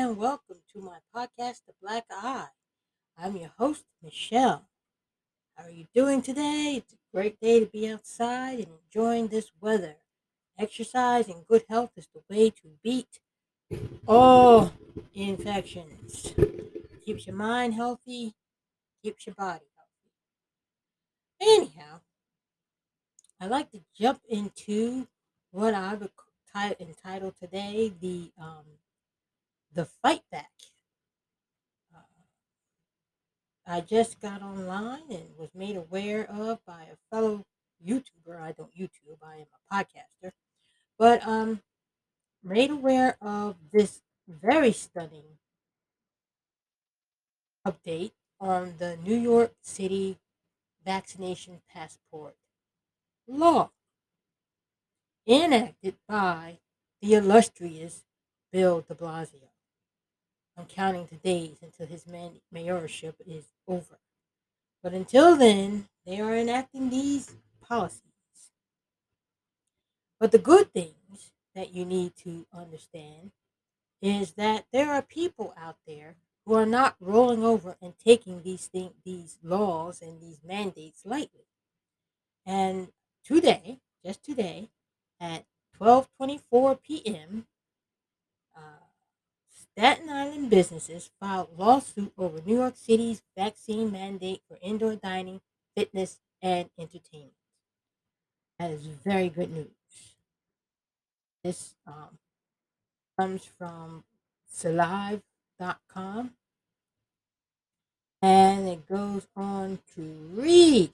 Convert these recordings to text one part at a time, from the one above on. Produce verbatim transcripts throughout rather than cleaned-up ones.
and welcome to my podcast, The Black Eye. I'm your host, Michelle. How are you doing today? It's a great day to be outside and enjoying this weather. Exercise and good health is the way to beat all infections. Keeps your mind healthy, keeps your body healthy. Anyhow, I'd like to jump into what I would entitled today, the um, the fight back. Uh, I just got online and was made aware of by a fellow YouTuber. I don't YouTube, I am a podcaster, but um, made aware of this very stunning update on the New York City vaccination passport law, enacted by the illustrious Bill de Blasio. I'm counting the days until his man- mayorship is over. But until then, they are enacting these policies. But the good things that you need to understand is that there are people out there who are not rolling over and taking these thing- these laws and these mandates lightly. And today, just today, at twelve twenty-four p.m., uh, Staten Island businesses filed lawsuit over New York City's vaccine mandate for indoor dining, fitness, and entertainment. That is very good news. This um, comes from Salive dot com, and it goes on to read.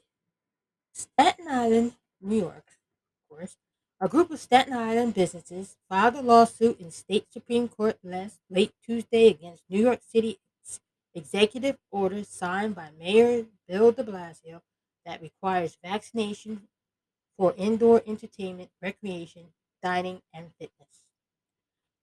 Staten Island, New York, of course. A group of Staten Island businesses filed a lawsuit in state Supreme Court last late Tuesday against New York City executive order signed by Mayor Bill de Blasio that requires vaccination for indoor entertainment, recreation, dining, and fitness.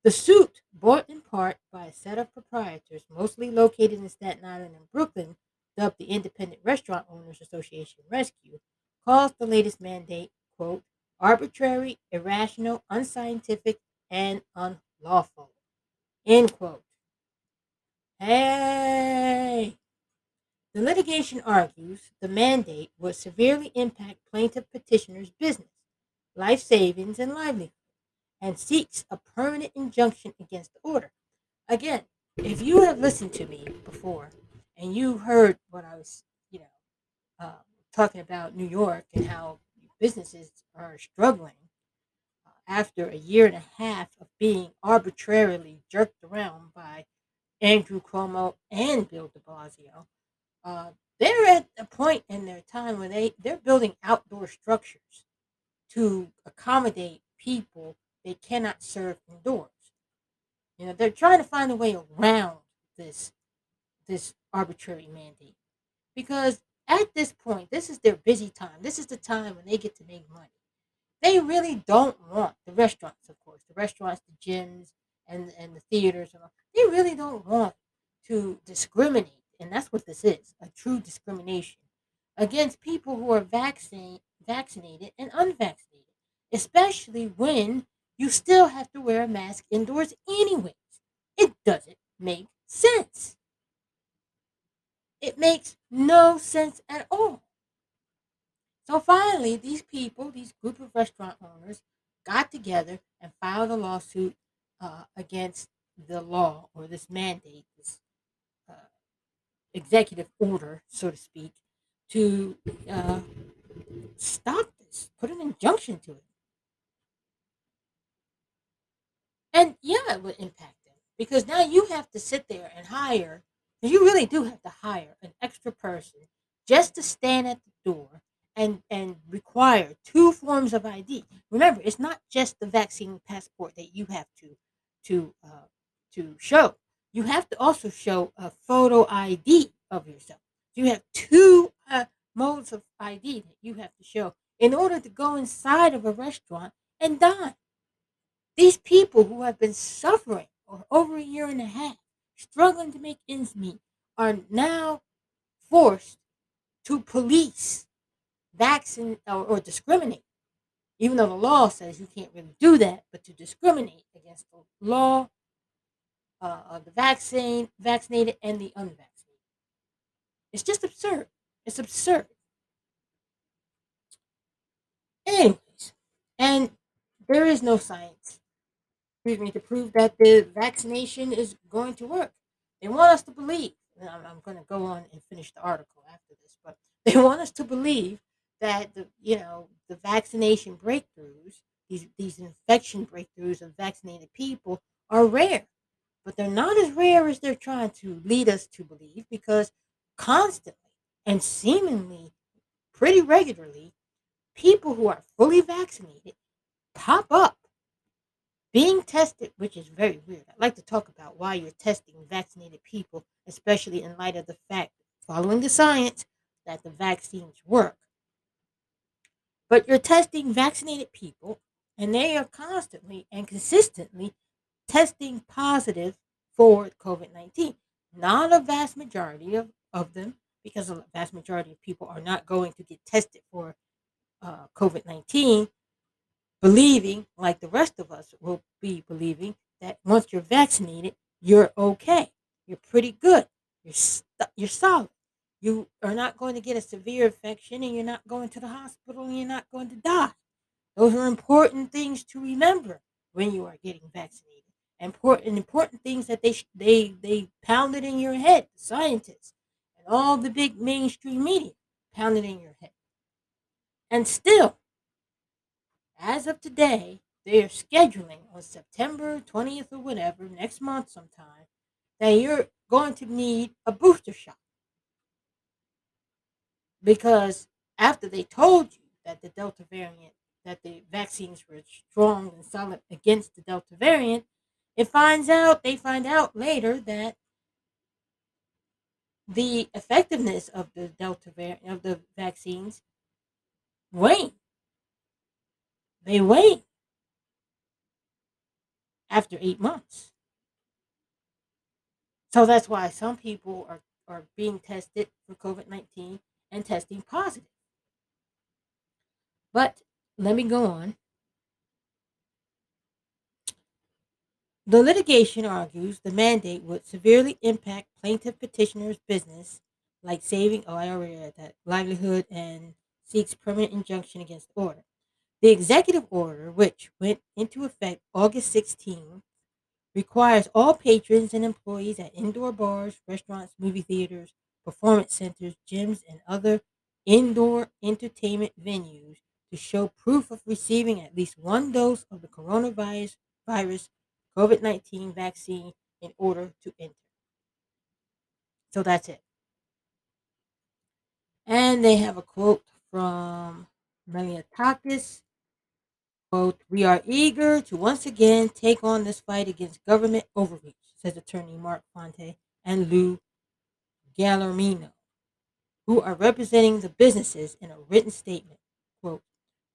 The suit, brought in part by a set of proprietors mostly located in Staten Island and Brooklyn, dubbed the Independent Restaurant Owners Association Rescue, calls the latest mandate, quote, arbitrary, irrational, unscientific, and unlawful, end quote. Hey! The litigation argues the mandate would severely impact plaintiff petitioners' business, life savings, and livelihood, and seeks a permanent injunction against the order. Again, if you have listened to me before, and you heard what I was, you know, uh, talking about New York and how businesses are struggling uh, after a year and a half of being arbitrarily jerked around by Andrew Cuomo and Bill de Blasio. Uh, they're at a point in their time where they, they're building outdoor structures to accommodate people they cannot serve indoors. You know, they're trying to find a way around this, this arbitrary mandate, because at this point, this is their busy time. This is the time when they get to make money. They really don't want the restaurants, of course, the restaurants, the gyms, and, and the theaters. And all. They really don't want to discriminate, and that's what this is, a true discrimination, against people who are vaccine, vaccinated and unvaccinated, especially when you still have to wear a mask indoors anyways. It doesn't make sense. It makes no sense at all. So finally, these people, these group of restaurant owners, got together and filed a lawsuit uh, against the law, or this mandate, this uh, executive order, so to speak, to uh, stop this, put an injunction to it. And yeah, it would impact them, because now you have to sit there and hire You really do have to hire an extra person just to stand at the door and, and require two forms of I D. Remember, it's not just the vaccine passport that you have to to uh, to show. You have to also show a photo I D of yourself. You have two uh, modes of I D that you have to show in order to go inside of a restaurant and dine. These people who have been suffering for over a year and a half, struggling to make ends meet, are now forced to police, vaccinate, or, or discriminate, even though the law says you can't really do that, but to discriminate against the law uh, the vaccine, vaccinated and the unvaccinated. It's just absurd. It's absurd. Anyways, and there is no science, excuse me, to prove that the vaccination is going to work. They want us to believe, and I'm, I'm going to go on and finish the article after this, but they want us to believe that, the, you know, the vaccination breakthroughs, these, these infection breakthroughs of vaccinated people are rare, but they're not as rare as they're trying to lead us to believe, because constantly and seemingly pretty regularly, people who are fully vaccinated pop up being tested, which is very weird. I'd like to talk about why you're testing vaccinated people, especially in light of the fact, following the science, that the vaccines work. But you're testing vaccinated people, and they are constantly and consistently testing positive for COVID nineteen. Not a vast majority of, of them, because a vast majority of people are not going to get tested for Uh, COVID nineteen, believing, like the rest of us will be believing, that once you're vaccinated, you're okay. You're pretty good. You're st- you're solid. You are not going to get a severe infection, and you're not going to the hospital, and you're not going to die. Those are important things to remember when you are getting vaccinated. Important, important things that they sh- they they pounded in your head, the scientists, and all the big mainstream media pounded in your head. And still, as of today, they are scheduling on September twentieth or whatever, next month sometime, that you're going to need a booster shot. Because after they told you that the Delta variant, that the vaccines were strong and solid against the Delta variant, it finds out, they find out later that the effectiveness of the Delta variant, of the vaccines, Wait. They wait after eight months. So that's why some people are, are being tested for COVID nineteen and testing positive. But let me go on. The litigation argues the mandate would severely impact plaintiff petitioners' business, like saving, oh, I already read that, livelihood, and seeks permanent injunction against the order. The executive order, which went into effect August sixteenth, requires all patrons and employees at indoor bars, restaurants, movie theaters, performance centers, gyms, and other indoor entertainment venues to show proof of receiving at least one dose of the coronavirus virus COVID nineteen vaccine in order to enter. So that's it. And they have a quote from Malliotakis, quote, "We are eager to once again take on this fight against government overreach," says attorney Mark Fuente and Lou Gallarmino, who are representing the businesses, in a written statement. Quote,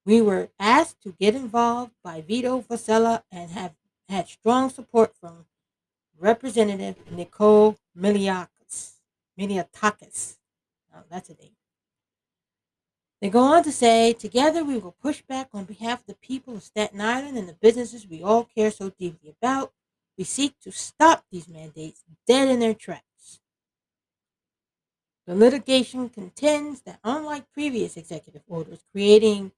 "We were asked to get involved by Vito Fossella and have had strong support from Representative Nicole Malliotakis. Malliotakis. Now, that's a name. They go on to say, "Together we will push back on behalf of the people of Staten Island and the businesses we all care so deeply about. We seek to stop these mandates dead in their tracks." The litigation contends that unlike previous executive orders creating,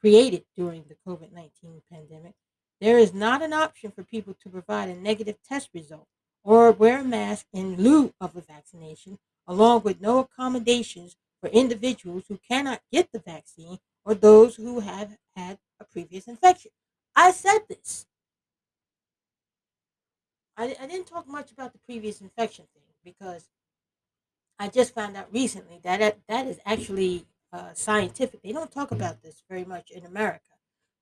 created during the COVID nineteen pandemic, there is not an option for people to provide a negative test result or wear a mask in lieu of a vaccination, along with no accommodations for individuals who cannot get the vaccine or those who have had a previous infection. I said this. I, I didn't talk much about the previous infection thing because I just found out recently that it, that is actually uh, scientific. They don't talk about this very much in America.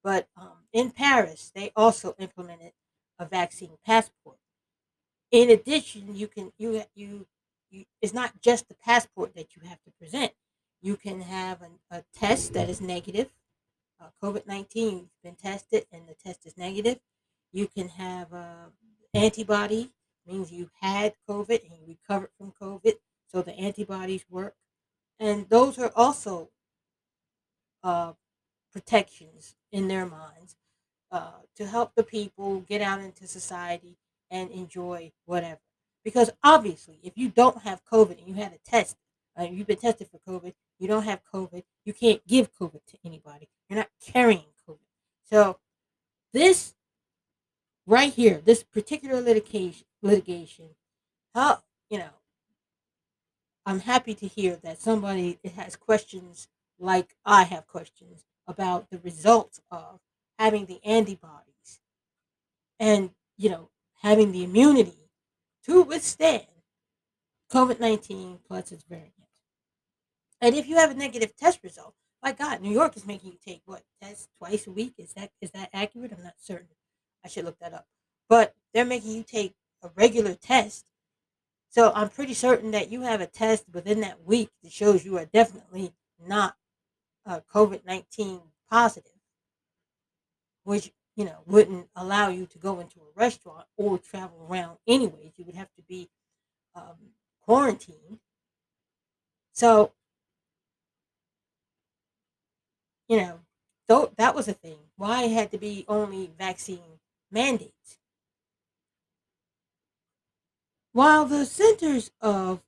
But um, in Paris, they also implemented a vaccine passport. In addition, you can, you, you, You, it's not just the passport that you have to present. You can have an, a test that is negative. Uh, COVID nineteen, you've been tested and the test is negative. You can have uh, antibody, means you had COVID and you recovered from COVID, so the antibodies work. And those are also uh, protections in their minds uh, to help the people get out into society and enjoy whatever. Because obviously, if you don't have COVID and you have a test, uh, you've been tested for COVID, you don't have COVID, you can't give COVID to anybody. You're not carrying COVID. So this right here, this particular litigation, litigation, how, you know, I'm happy to hear that somebody has questions like I have questions about the results of having the antibodies and, you know, having the immunity to withstand COVID nineteen plus its variant. And if you have a negative test result, my God, New York is making you take, what, tests twice a week? Is that is that accurate? I'm not certain. I should look that up. But they're making you take a regular test. So I'm pretty certain that you have a test within that week that shows you are definitely not uh, COVID nineteen positive, which, you know, wouldn't allow you to go into a restaurant or travel around anyways. You would have to be um, quarantined. So, you know, though that was a thing. Why it had to be only vaccine mandates? While the Centers of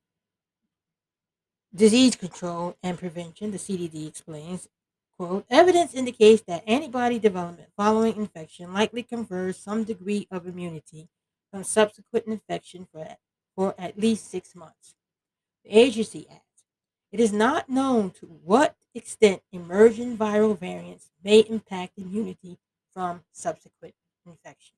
Disease Control and Prevention, the C D C, explains, quote, evidence indicates that antibody development following infection likely confers some degree of immunity from subsequent infection for, for at least six months. The agency adds, it is not known to what extent emergent viral variants may impact immunity from subsequent infection.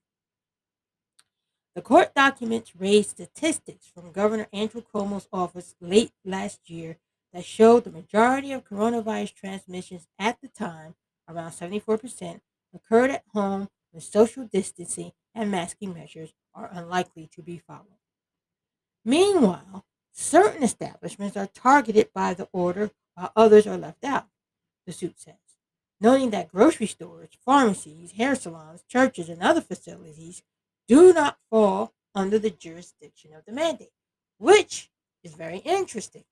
The court documents raised statistics from Governor Andrew Cuomo's office late last year that showed the majority of coronavirus transmissions at the time, around seventy-four percent, occurred at home when social distancing and masking measures are unlikely to be followed. Meanwhile, certain establishments are targeted by the order while others are left out, the suit says, noting that grocery stores, pharmacies, hair salons, churches, and other facilities do not fall under the jurisdiction of the mandate, which is very interesting.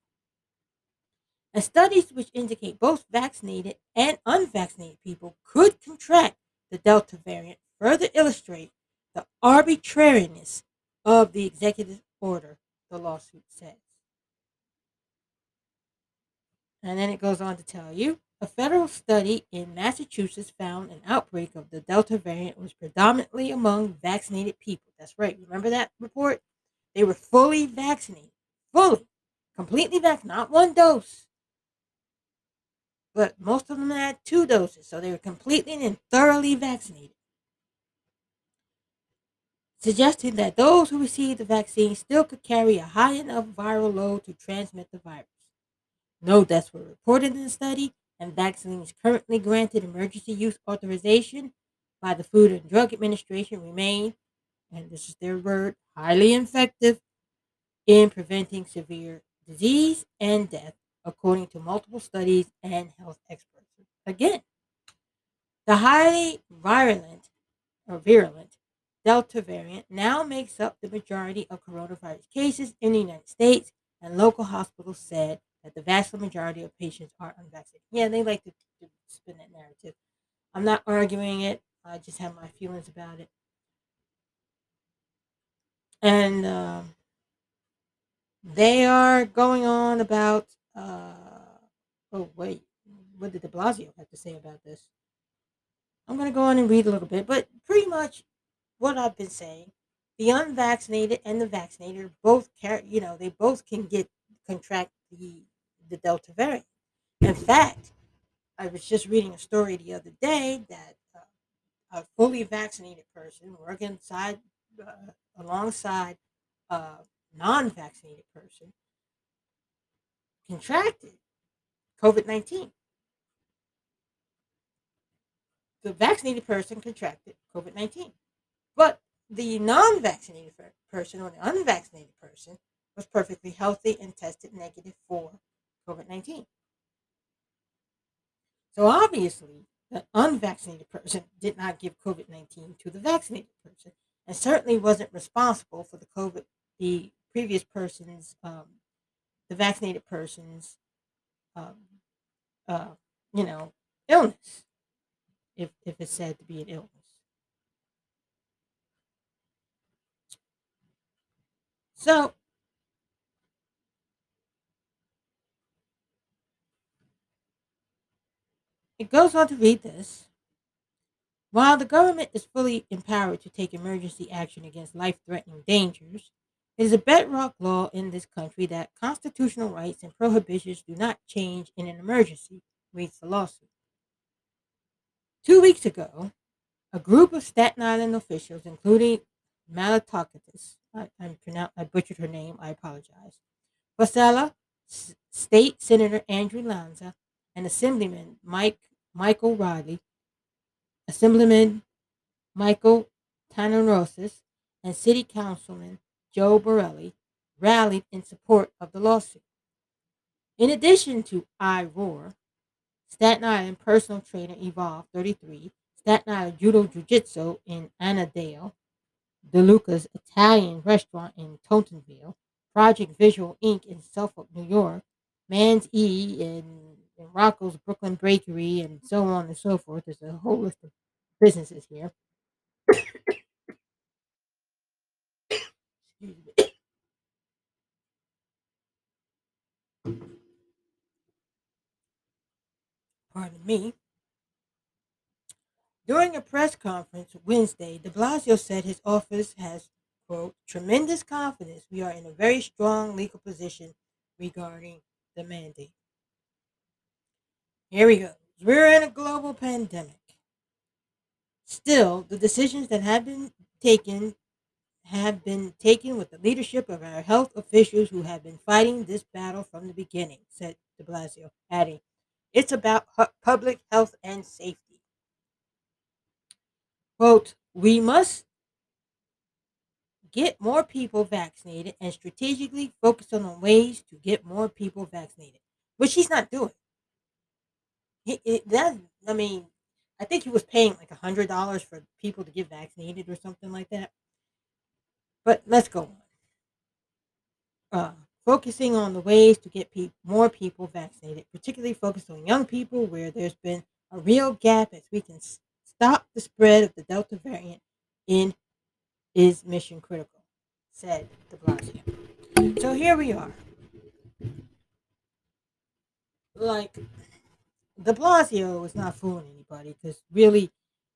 And studies which indicate both vaccinated and unvaccinated people could contract the Delta variant further illustrate the arbitrariness of the executive order, the lawsuit says. And then it goes on to tell you, a federal study in Massachusetts found an outbreak of the Delta variant was predominantly among vaccinated people. That's right. Remember that report? They were fully vaccinated, fully, completely vaccinated, not one dose. But most of them had two doses, so they were completely and thoroughly vaccinated, suggesting that those who received the vaccine still could carry a high enough viral load to transmit the virus. No deaths were reported in the study, and vaccines currently granted emergency use authorization by the Food and Drug Administration remain, and this is their word, highly effective in preventing severe disease and death, according to multiple studies and health experts. Again, the highly virulent or virulent Delta variant now makes up the majority of coronavirus cases in the United States, and local hospitals said that the vast majority of patients are unvaccinated. Yeah, they like to, to spin that narrative. I'm not arguing it. I just have my feelings about it. And um, they are going on about Uh, oh, wait, what did de Blasio have to say about this? I'm going to go on and read a little bit, but pretty much what I've been saying, the unvaccinated and the vaccinated both care, you know, they both can get, contract the, the Delta variant. In fact, I was just reading a story the other day that uh, a fully vaccinated person working side, uh, alongside a non-vaccinated person contracted COVID nineteen. The vaccinated person contracted COVID nineteen. But the non-vaccinated person or the unvaccinated person was perfectly healthy and tested negative for COVID nineteen. So obviously, the unvaccinated person did not give COVID nineteen to the vaccinated person and certainly wasn't responsible for the COVID, the previous person's um, the vaccinated person's, um, uh, you know, illness, if, if it's said to be an illness. So it goes on to read this. While the government is fully empowered to take emergency action against life-threatening dangers, it is a bedrock law in this country that constitutional rights and prohibitions do not change in an emergency, reads the lawsuit. Two weeks ago, a group of Staten Island officials, including Malliotakis, I, I'm pronounced, I butchered her name, I apologize, Fossella, S- State Senator Andrew Lanza, and Assemblyman Mike Michael Riley, Assemblyman Michael Tannerosis, and City Councilman Joe Borelli rallied in support of the lawsuit. In addition to I R O A R, Staten Island personal trainer Evolve thirty-three, Staten Island Judo Jiu-Jitsu in Annadale, DeLuca's Italian restaurant in Totenville, Project Visual Incorporated in Suffolk, New York, Man's E in, in Rocco's Brooklyn Bakery, and so on and so forth. There's a whole list of businesses here. Pardon me. During a press conference Wednesday, de Blasio said his office has, quote, tremendous confidence we are in a very strong legal position regarding the mandate. Here we go. We're in a global pandemic. Still, the decisions that have been taken have been taken with the leadership of our health officials who have been fighting this battle from the beginning, said de Blasio, adding, it's about public health and safety. Quote, we must get more people vaccinated and strategically focus on ways to get more people vaccinated, which he's not doing. He, it, that, I mean, I think he was paying like one hundred dollars for people to get vaccinated or something like that. But let's go on. Uh, focusing on the ways to get pe- more people vaccinated, particularly focused on young people where there's been a real gap as we can s- stop the spread of the Delta variant in is mission critical, said de Blasio. So here we are. Like, de Blasio is not fooling anybody because really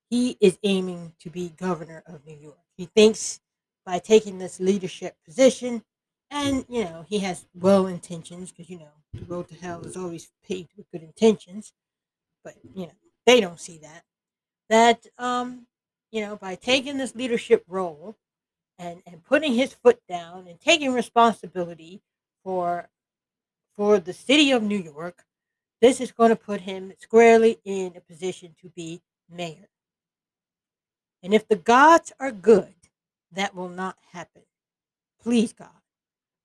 he is aiming to be governor of New York. He thinks by taking this leadership position, and, you know, he has well intentions because, you know, the road to hell is always paved with good intentions. But, you know, they don't see that. That, um, you know, by taking this leadership role and, and putting his foot down and taking responsibility for, for the city of New York, this is going to put him squarely in a position to be mayor. And if the gods are good, that will not happen. Please, God.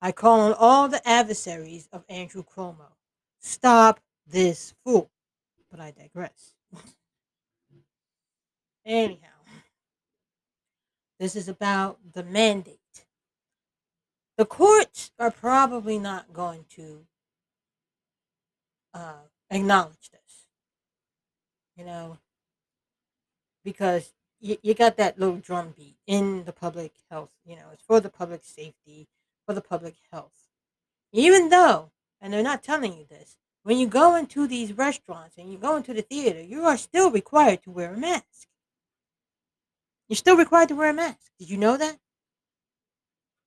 I call on all the adversaries of Andrew Cuomo. Stop this fool. But I digress. Anyhow, this is about the mandate. The courts are probably not going to uh, acknowledge this, you know, because you, you got that little drumbeat in the public health, you know, it's for the public safety, for the public health. Even though, and they're not telling you this, when you go into these restaurants and you go into the theater, you are still required to wear a mask. You're still required to wear a mask. Did you know that?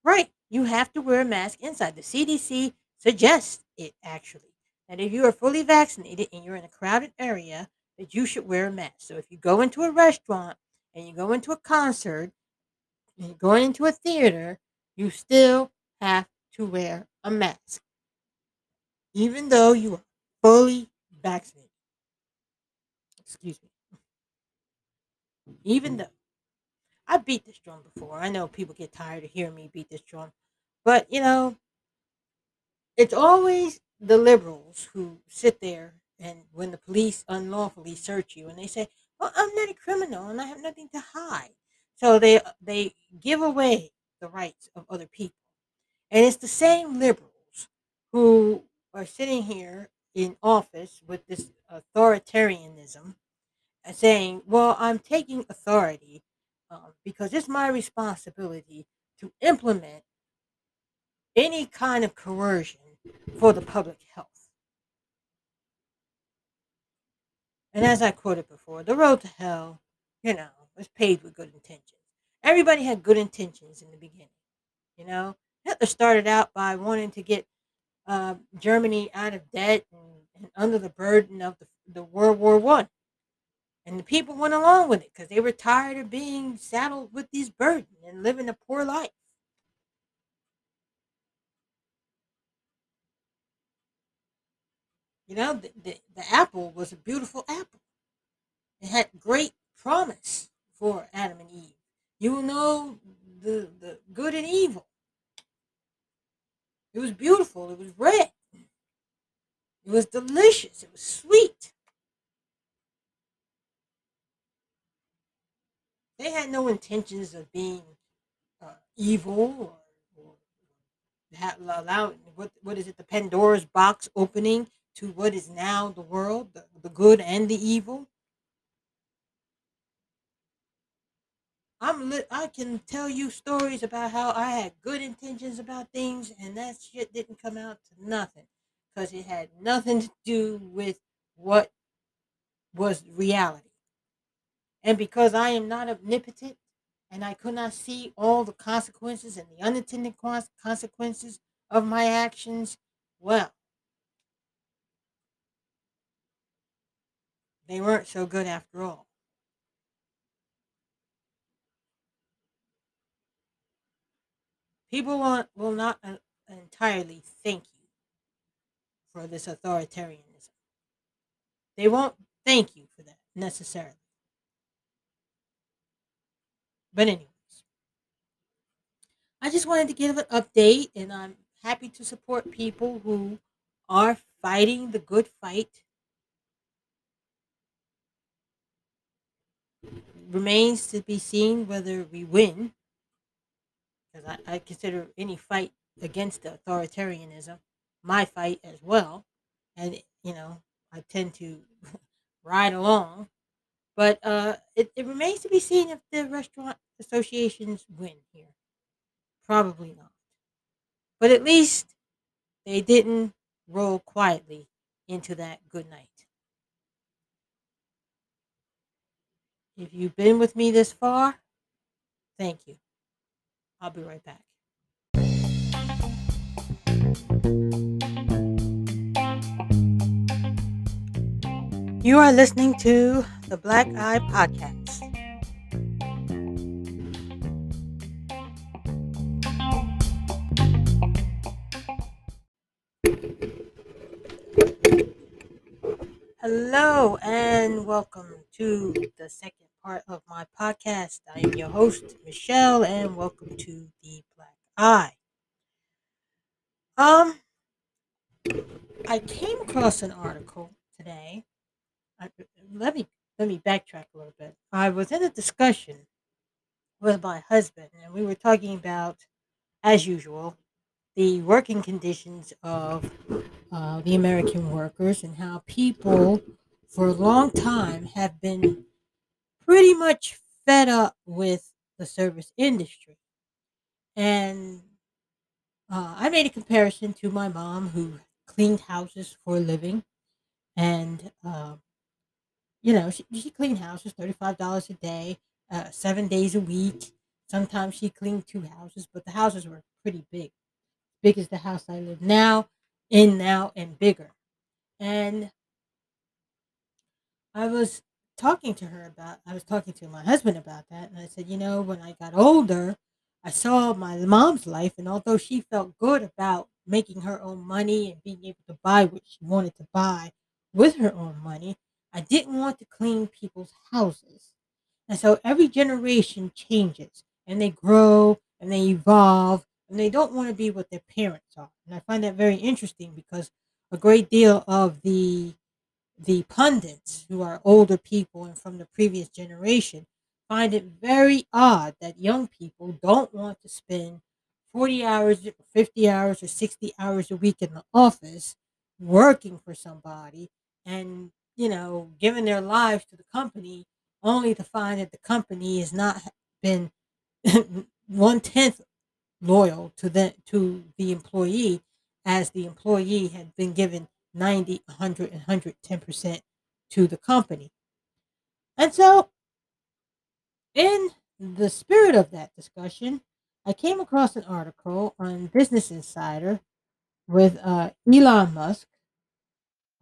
Right. You have to wear a mask inside. The C D C suggests it, actually. And if you are fully vaccinated and you're in a crowded area, that you should wear a mask. So if you go into a restaurant and you go into a concert and you're going into a theater, you still have to wear a mask, even though you are fully vaccinated. Excuse me. Even though. I beat this drum before. I know people get tired of hearing me beat this drum. But, you know, it's always the liberals who sit there and when the police unlawfully search you and they say, well, I'm not a criminal and I have nothing to hide. So they they give away the rights of other people. And it's the same liberals who are sitting here in office with this authoritarianism and saying, well, I'm taking authority Um, because it's my responsibility to implement any kind of coercion for the public health. And as I quoted before, the road to hell, you know, was paved with good intentions. Everybody had good intentions in the beginning, you know. Hitler started out by wanting to get uh, Germany out of debt and, and under the burden of the, the World War One. And the people went along with it because they were tired of being saddled with these burdens and living a poor life. You know, the, the, the apple was a beautiful apple. It had great promise for Adam and Eve. You will know the, the good and evil. It was beautiful. It was red. It was delicious. It was sweet. They had no intentions of being uh, evil or, or that, allowing, what, what is it, the Pandora's box opening to what is now the world, the, the good and the evil. I'm li- I can tell you stories about how I had good intentions about things and that shit didn't come out to nothing because it had nothing to do with what was reality. And because I am not omnipotent and I could not see all the consequences and the unintended consequences of my actions, well, they weren't so good after all. People will, will not uh, entirely thank you for this authoritarianism. They won't thank you for that necessarily. But anyways, I just wanted to give an update, and I'm happy to support people who are fighting the good fight. Remains to be seen whether we win, because I, I consider any fight against the authoritarianism my fight as well, and, you know, I tend to ride along. But uh, it, it remains to be seen if the restaurant associations win here. Probably not. But at least they didn't roll quietly into that good night. If you've been with me this far, thank you. I'll be right back. You are listening to the Black Eye Podcast. Hello and welcome to the second part of my podcast. I am your host, Michelle, and welcome to the Black Eye. Um, I came across an article today. I, let me let me backtrack a little bit. I was in a discussion with my husband, and we were talking about, as usual, the working conditions of uh, the American workers and how people, for a long time, have been pretty much fed up with the service industry. And uh, I made a comparison to my mom, who cleaned houses for a living, and uh, you know, she, she cleaned houses, thirty-five dollars a day, uh, seven days a week. Sometimes she cleaned two houses, but the houses were pretty big. Big as the house I live now, in now, and bigger. And I was talking to her about, I was talking to my husband about that, and I said, you know, when I got older, I saw my mom's life, and although she felt good about making her own money and being able to buy what she wanted to buy with her own money, I didn't want to clean people's houses. And so every generation changes, and they grow, and they evolve, and they don't want to be what their parents are. And I find that very interesting because a great deal of the the pundits, who are older people and from the previous generation, find it very odd that young people don't want to spend forty hours, fifty hours, or sixty hours a week in the office working for somebody and, you know, giving their lives to the company, only to find that the company has not been one-tenth loyal to the, to the employee, as the employee had been given ninety, one hundred, and one hundred ten percent to the company. And so, in the spirit of that discussion, I came across an article on Business Insider with uh, Elon Musk,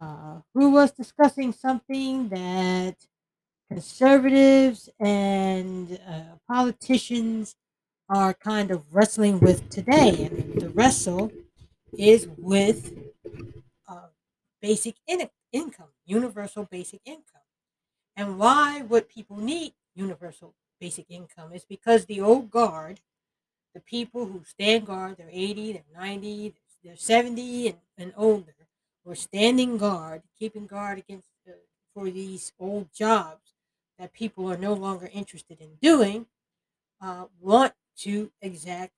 uh, who was discussing something that conservatives and uh, politicians are kind of wrestling with today. And the wrestle is with uh, basic in- income, universal basic income. And why would people need universal basic income is because the old guard, the people who stand guard, they're eighty, they're ninety, they're seventy and, and older, were standing guard, keeping guard against the, for these old jobs that people are no longer interested in doing, uh, want to exact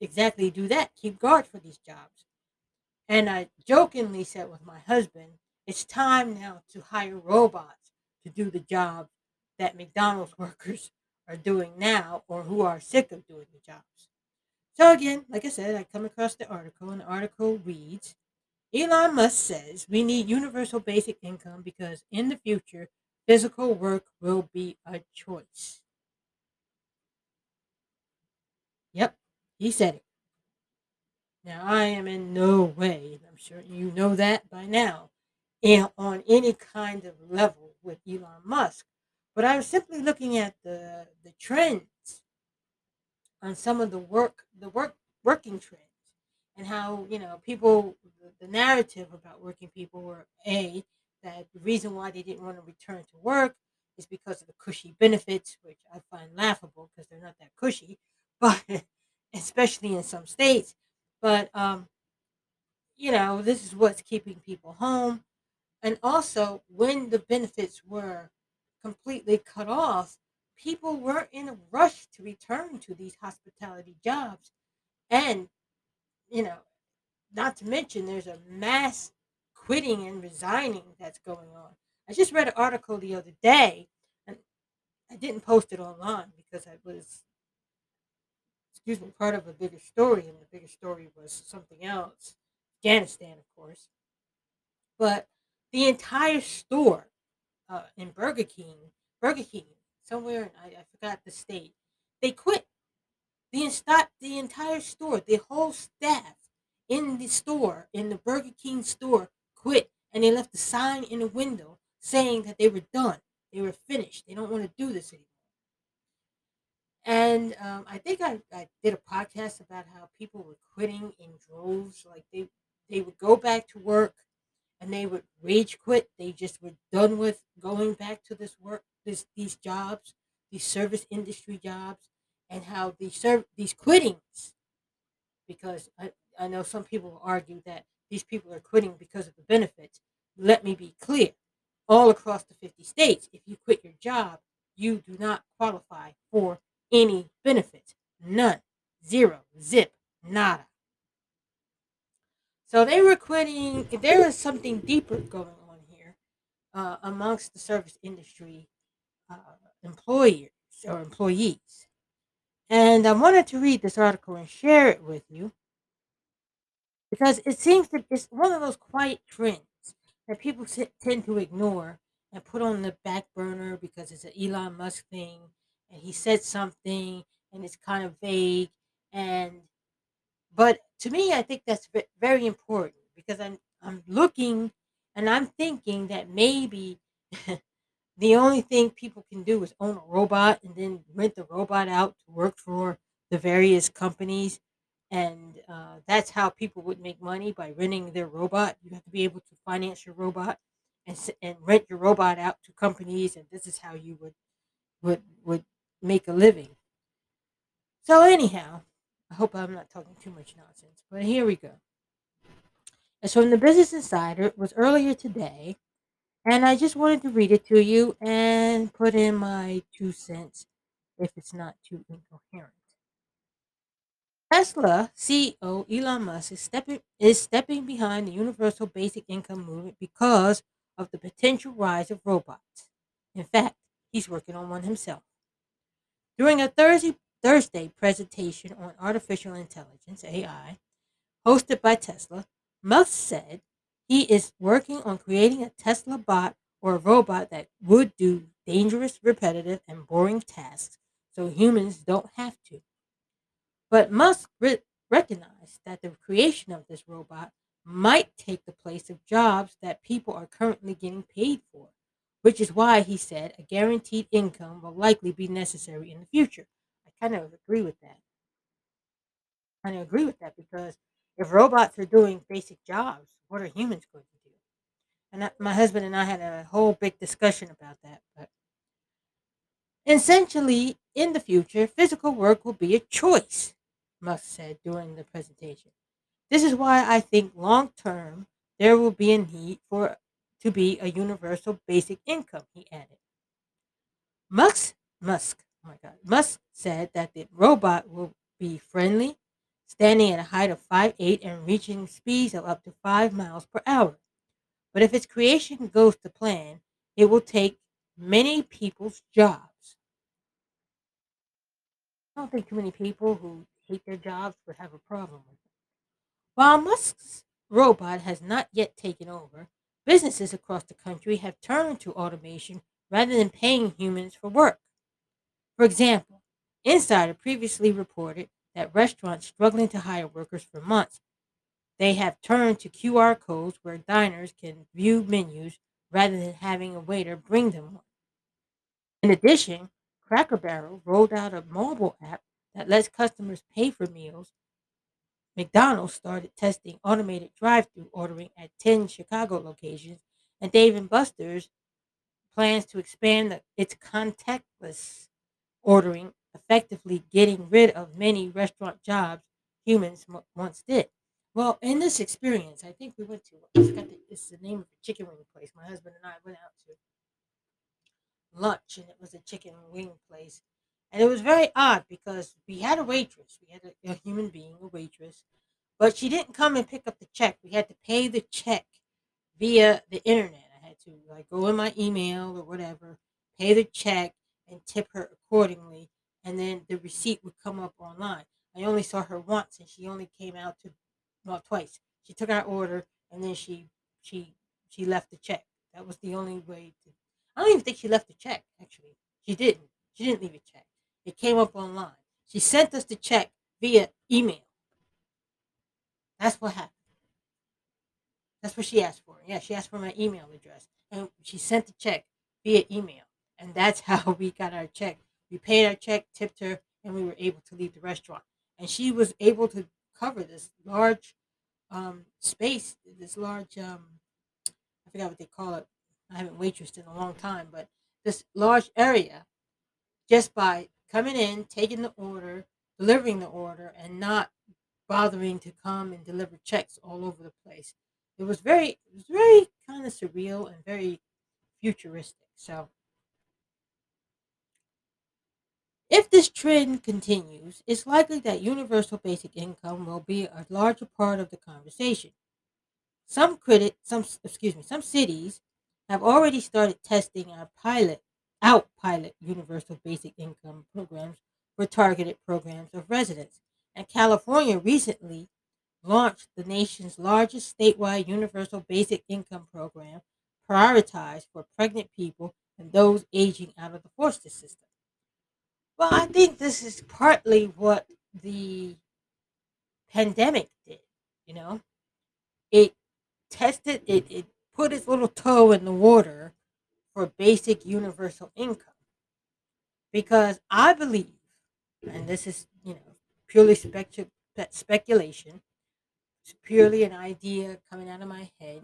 exactly do that, keep guard for these jobs. And I jokingly said with my husband, it's time now to hire robots to do the job that McDonald's workers are doing now, or who are sick of doing the jobs. So again, like I said, I come across the article, and the article reads, Elon Musk says we need universal basic income because in the future, physical work will be a choice. Yep, he said it. Now, I am in no way, I'm sure you know that by now, on any kind of level with Elon Musk. But I was simply looking at the the trends on some of the work, the work working trends, and how, you know, people, the narrative about working people were A, that the reason why they didn't want to return to work is because of the cushy benefits, which I find laughable because they're not that cushy, but especially in some states. But, um, you know, this is what's keeping people home. And also, when the benefits were completely cut off, people were in a rush to return to these hospitality jobs. And, you know, not to mention there's a mass quitting and resigning that's going on. I just read an article the other day, and I didn't post it online because I was, excuse me, part of a bigger story, and the bigger story was something else, Afghanistan, of course. But the entire store, Uh, in Burger King, Burger King, somewhere, in, I, I forgot the state, they quit. The, insta- the entire store, the whole staff in the store, in the Burger King store, quit. And they left a sign in the window saying that they were done. They were finished. They don't want to do this anymore. And um, I think I, I did a podcast about how people were quitting in droves. Like they, they would go back to work, and they would rage quit. They just were done with going back to this work, this, these jobs, these service industry jobs, and how these serv- these quittings, because I, I know some people argue that these people are quitting because of the benefits. Let me be clear. All across the fifty states, if you quit your job, you do not qualify for any benefits. None. Zero. Zip. Nada. So they were quitting. There was something deeper going on here uh, amongst the service industry uh, employers or employees. And I wanted to read this article and share it with you because it seems that it's one of those quiet trends that people tend to ignore and put on the back burner because it's an Elon Musk thing and he said something and it's kind of vague. And But to me, I think that's very important because I'm I'm looking and I'm thinking that maybe the only thing people can do is own a robot and then rent the robot out to work for the various companies. And uh, that's how people would make money, by renting their robot. You have to be able to finance your robot and and rent your robot out to companies. And this is how you would would would make a living. So anyhow, I hope I'm not talking too much nonsense, but here we go. It's from the Business Insider. It was earlier today, and I just wanted to read it to you and put in my two cents if it's not too incoherent. Tesla C E O Elon Musk is stepping, is stepping behind the universal basic income movement because of the potential rise of robots. In fact, he's working on one himself. During a Thursday Thursday presentation on artificial intelligence, A I, hosted by Tesla, Musk said he is working on creating a Tesla bot or a robot that would do dangerous, repetitive, and boring tasks so humans don't have to. But Musk re- recognized that the creation of this robot might take the place of jobs that people are currently getting paid for, which is why, he said, a guaranteed income will likely be necessary in the future. I kind of agree with that. I kind of agree with that because if robots are doing basic jobs, what are humans going to do? And I, my husband and I had a whole big discussion about that. But essentially, in the future, physical work will be a choice, Musk said during the presentation. This is why I think long-term there will be a need for to be a universal basic income, he added. Musk, Musk, oh my God, Musk said that the robot will be friendly, standing at a height of five eight and reaching speeds of up to five miles per hour. But if its creation goes to plan, it will take many people's jobs. I don't think too many people who hate their jobs would have a problem with it. While Musk's robot has not yet taken over, businesses across the country have turned to automation rather than paying humans for work. For example, Insider previously reported that restaurants struggling to hire workers for months. They have turned to Q R codes where diners can view menus rather than having a waiter bring them one. In addition, Cracker Barrel rolled out a mobile app that lets customers pay for meals. McDonald's started testing automated drive-thru ordering at ten Chicago locations, and Dave and Buster's plans to expand the, its contactless ordering, effectively getting rid of many restaurant jobs humans m- once did. Well, in this experience, I think we went to, I forgot the, it's the name of a chicken wing place. My husband and I went out to lunch, and it was a chicken wing place. And it was very odd because we had a waitress. We had a, a human being, a waitress. But she didn't come and pick up the check. We had to pay the check via the internet. I had to like go in my email or whatever, pay the check, and tip her accordingly. And then the receipt would come up online. I only saw her once, and she only came out to, well, twice. She took our order, and then she she she left the check. That was the only way to. I don't even think she left the check, actually. She didn't. She didn't leave a check. It came up online. She sent us the check via email. That's what happened. That's what she asked for. Yeah, she asked for my email address. And she sent the check via email. And that's how we got our check. We paid our check, tipped her, and we were able to leave the restaurant. And she was able to cover this large um, space, this large, um, I forgot what they call it. I haven't waitressed in a long time, but this large area just by coming in, taking the order, delivering the order, and not bothering to come and deliver checks all over the place. It was very, it was very kind of surreal and very futuristic. So if this trend continues, it's likely that universal basic income will be a larger part of the conversation. Some criti- some excuse me, some cities have already started testing our pilot out pilot universal basic income programs for targeted programs of residents. And California recently launched the nation's largest statewide universal basic income program prioritized for pregnant people and those aging out of the foster system. Well, I think this is partly what the pandemic did, you know. It tested, it, it put its little toe in the water for basic universal income. Because I believe, and this is, you know, purely specu- speculation, it's purely an idea coming out of my head,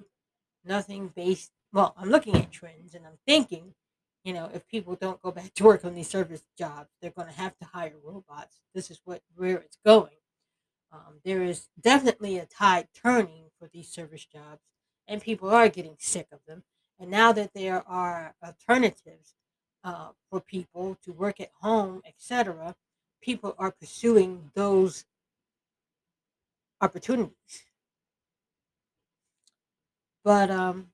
nothing based, well, I'm looking at trends and I'm thinking, you know, if people don't go back to work on these service jobs, they're going to have to hire robots. This is what where it's going. Um, there is definitely a tide turning for these service jobs, and people are getting sick of them. And now that there are alternatives uh, for people to work at home, et cetera, people are pursuing those opportunities. But um,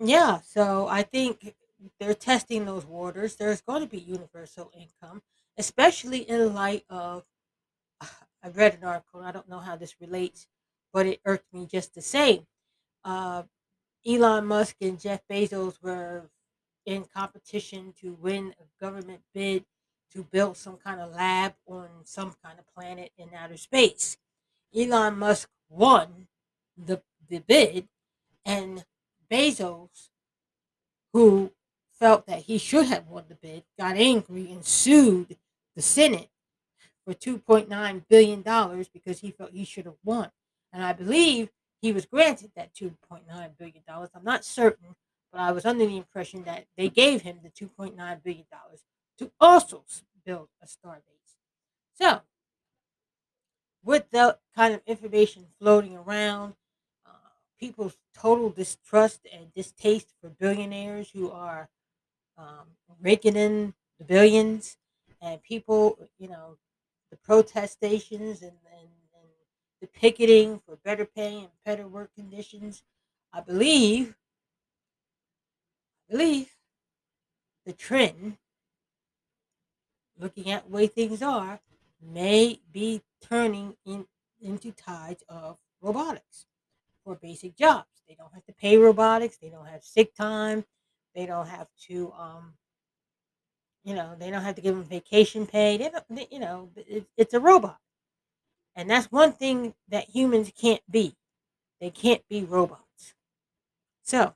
yeah, so I think they're testing those waters. There's going to be universal income. especially in light of, I read an article, and I don't know how this relates, but it irked me just the same. Uh, Elon Musk and Jeff Bezos were in competition to win a government bid to build some kind of lab on some kind of planet in outer space. Elon Musk won the, the bid, and Bezos, who felt that he should have won the bid, got angry and sued the Senate for two point nine billion dollars because he felt he should have won. And I believe he was granted that two point nine billion dollars. I'm not certain, but I was under the impression that they gave him the two point nine billion dollars to also build a starbase. So, with that kind of information floating around, uh, people's total distrust and distaste for billionaires who are um, raking in the billions, and people, you know, the protestations and, and, and the picketing for better pay and better work conditions, I believe, I believe the trend, looking at the way things are, may be turning in, into tides of robotics for basic jobs. They don't have to pay robotics. They don't have sick time. They don't have to, um, you know, they don't have to give them vacation pay. They don't, they, you know, it, it's a robot. And that's one thing that humans can't be. They can't be robots. So,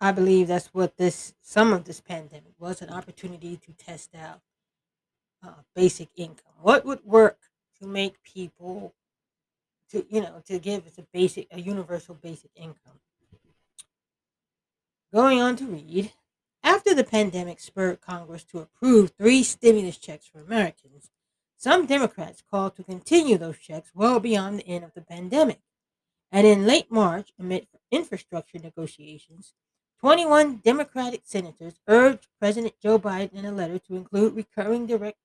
I believe that's what this, some of this pandemic was, an opportunity to test out uh, basic income. What would work to make people, to, you know, to give us a basic, a universal basic income? Going on to read, after the pandemic spurred Congress to approve three stimulus checks for Americans, some Democrats called to continue those checks well beyond the end of the pandemic. And in late March, amid infrastructure negotiations, twenty-one Democratic senators urged President Joe Biden in a letter to include recurring direct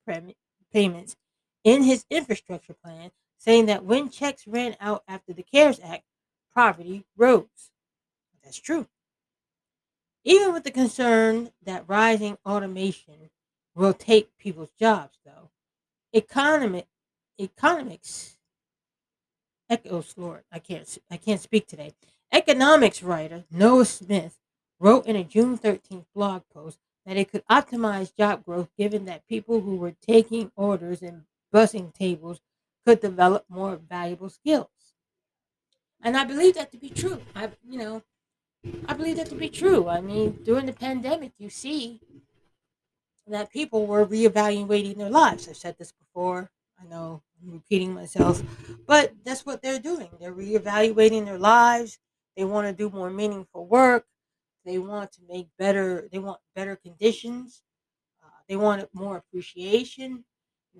payments in his infrastructure plan, saying that when checks ran out after the CARES Act, poverty rose. That's true. Even with the concern that rising automation will take people's jobs, though, economic, economics, echoes, Lord, I can't, I can't speak today. Economics writer Noah Smith wrote in a June thirteenth blog post that it could optimize job growth given that people who were taking orders and bussing tables could develop more valuable skills. And I believe that to be true. I, you know, I believe that to be true. I mean, during the pandemic, you see that people were reevaluating their lives. I've said this before. I know I'm repeating myself, but that's what they're doing. They're reevaluating their lives. They want to do more meaningful work. They want to make better, they want better conditions. Uh, they want more appreciation.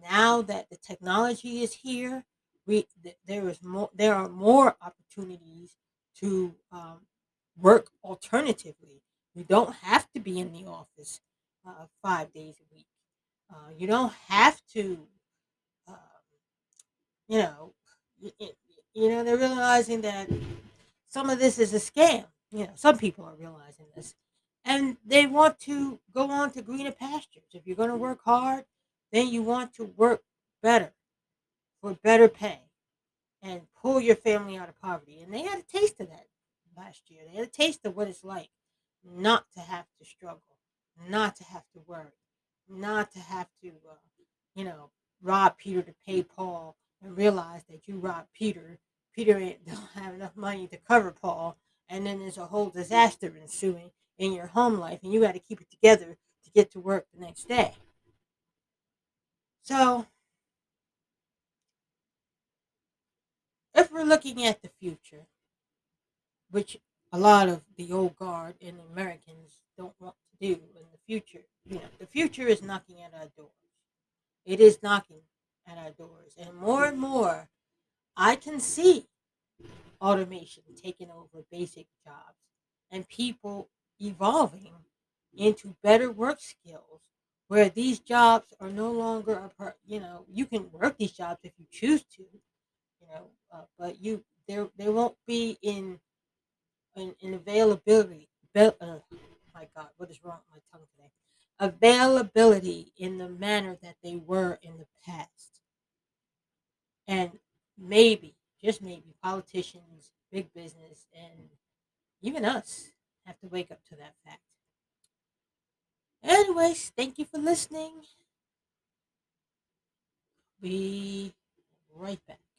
Now that the technology is here, we, th- there is more, there are more opportunities to um, work alternatively. You don't have to be in the office uh, five days a week. Uh, you don't have to, uh, you know, you, you know, they're realizing that some of this is a scam. You know, some people are realizing this, and they want to go on to greener pastures. If you're going to work hard, then you want to work better for better pay and pull your family out of poverty. And they had a taste of that last year. They had a taste of what it's like not to have to struggle, not to have to work, not to have to, uh, you know, rob Peter to pay Paul and realize that you robbed Peter. Peter ain't, don't have enough money to cover Paul. And then there's a whole disaster ensuing in your home life, and you got to keep it together to get to work the next day. So, if we're looking at the future, which a lot of the old guard and Americans don't want to do in the future, you know, the future is knocking at our doors. It is knocking at our doors. And more and more, I can see automation taking over basic jobs and people evolving into better work skills where these jobs are no longer a part, you know, you can work these jobs if you choose to, you know, uh, but you, there, they won't be in, in, in availability avail- uh, my God, what is wrong with my tongue today? Availability in the manner that they were in the past. And maybe, just maybe, politicians, big business, and even us have to wake up to that fact. Anyways, thank you for listening. Be right back.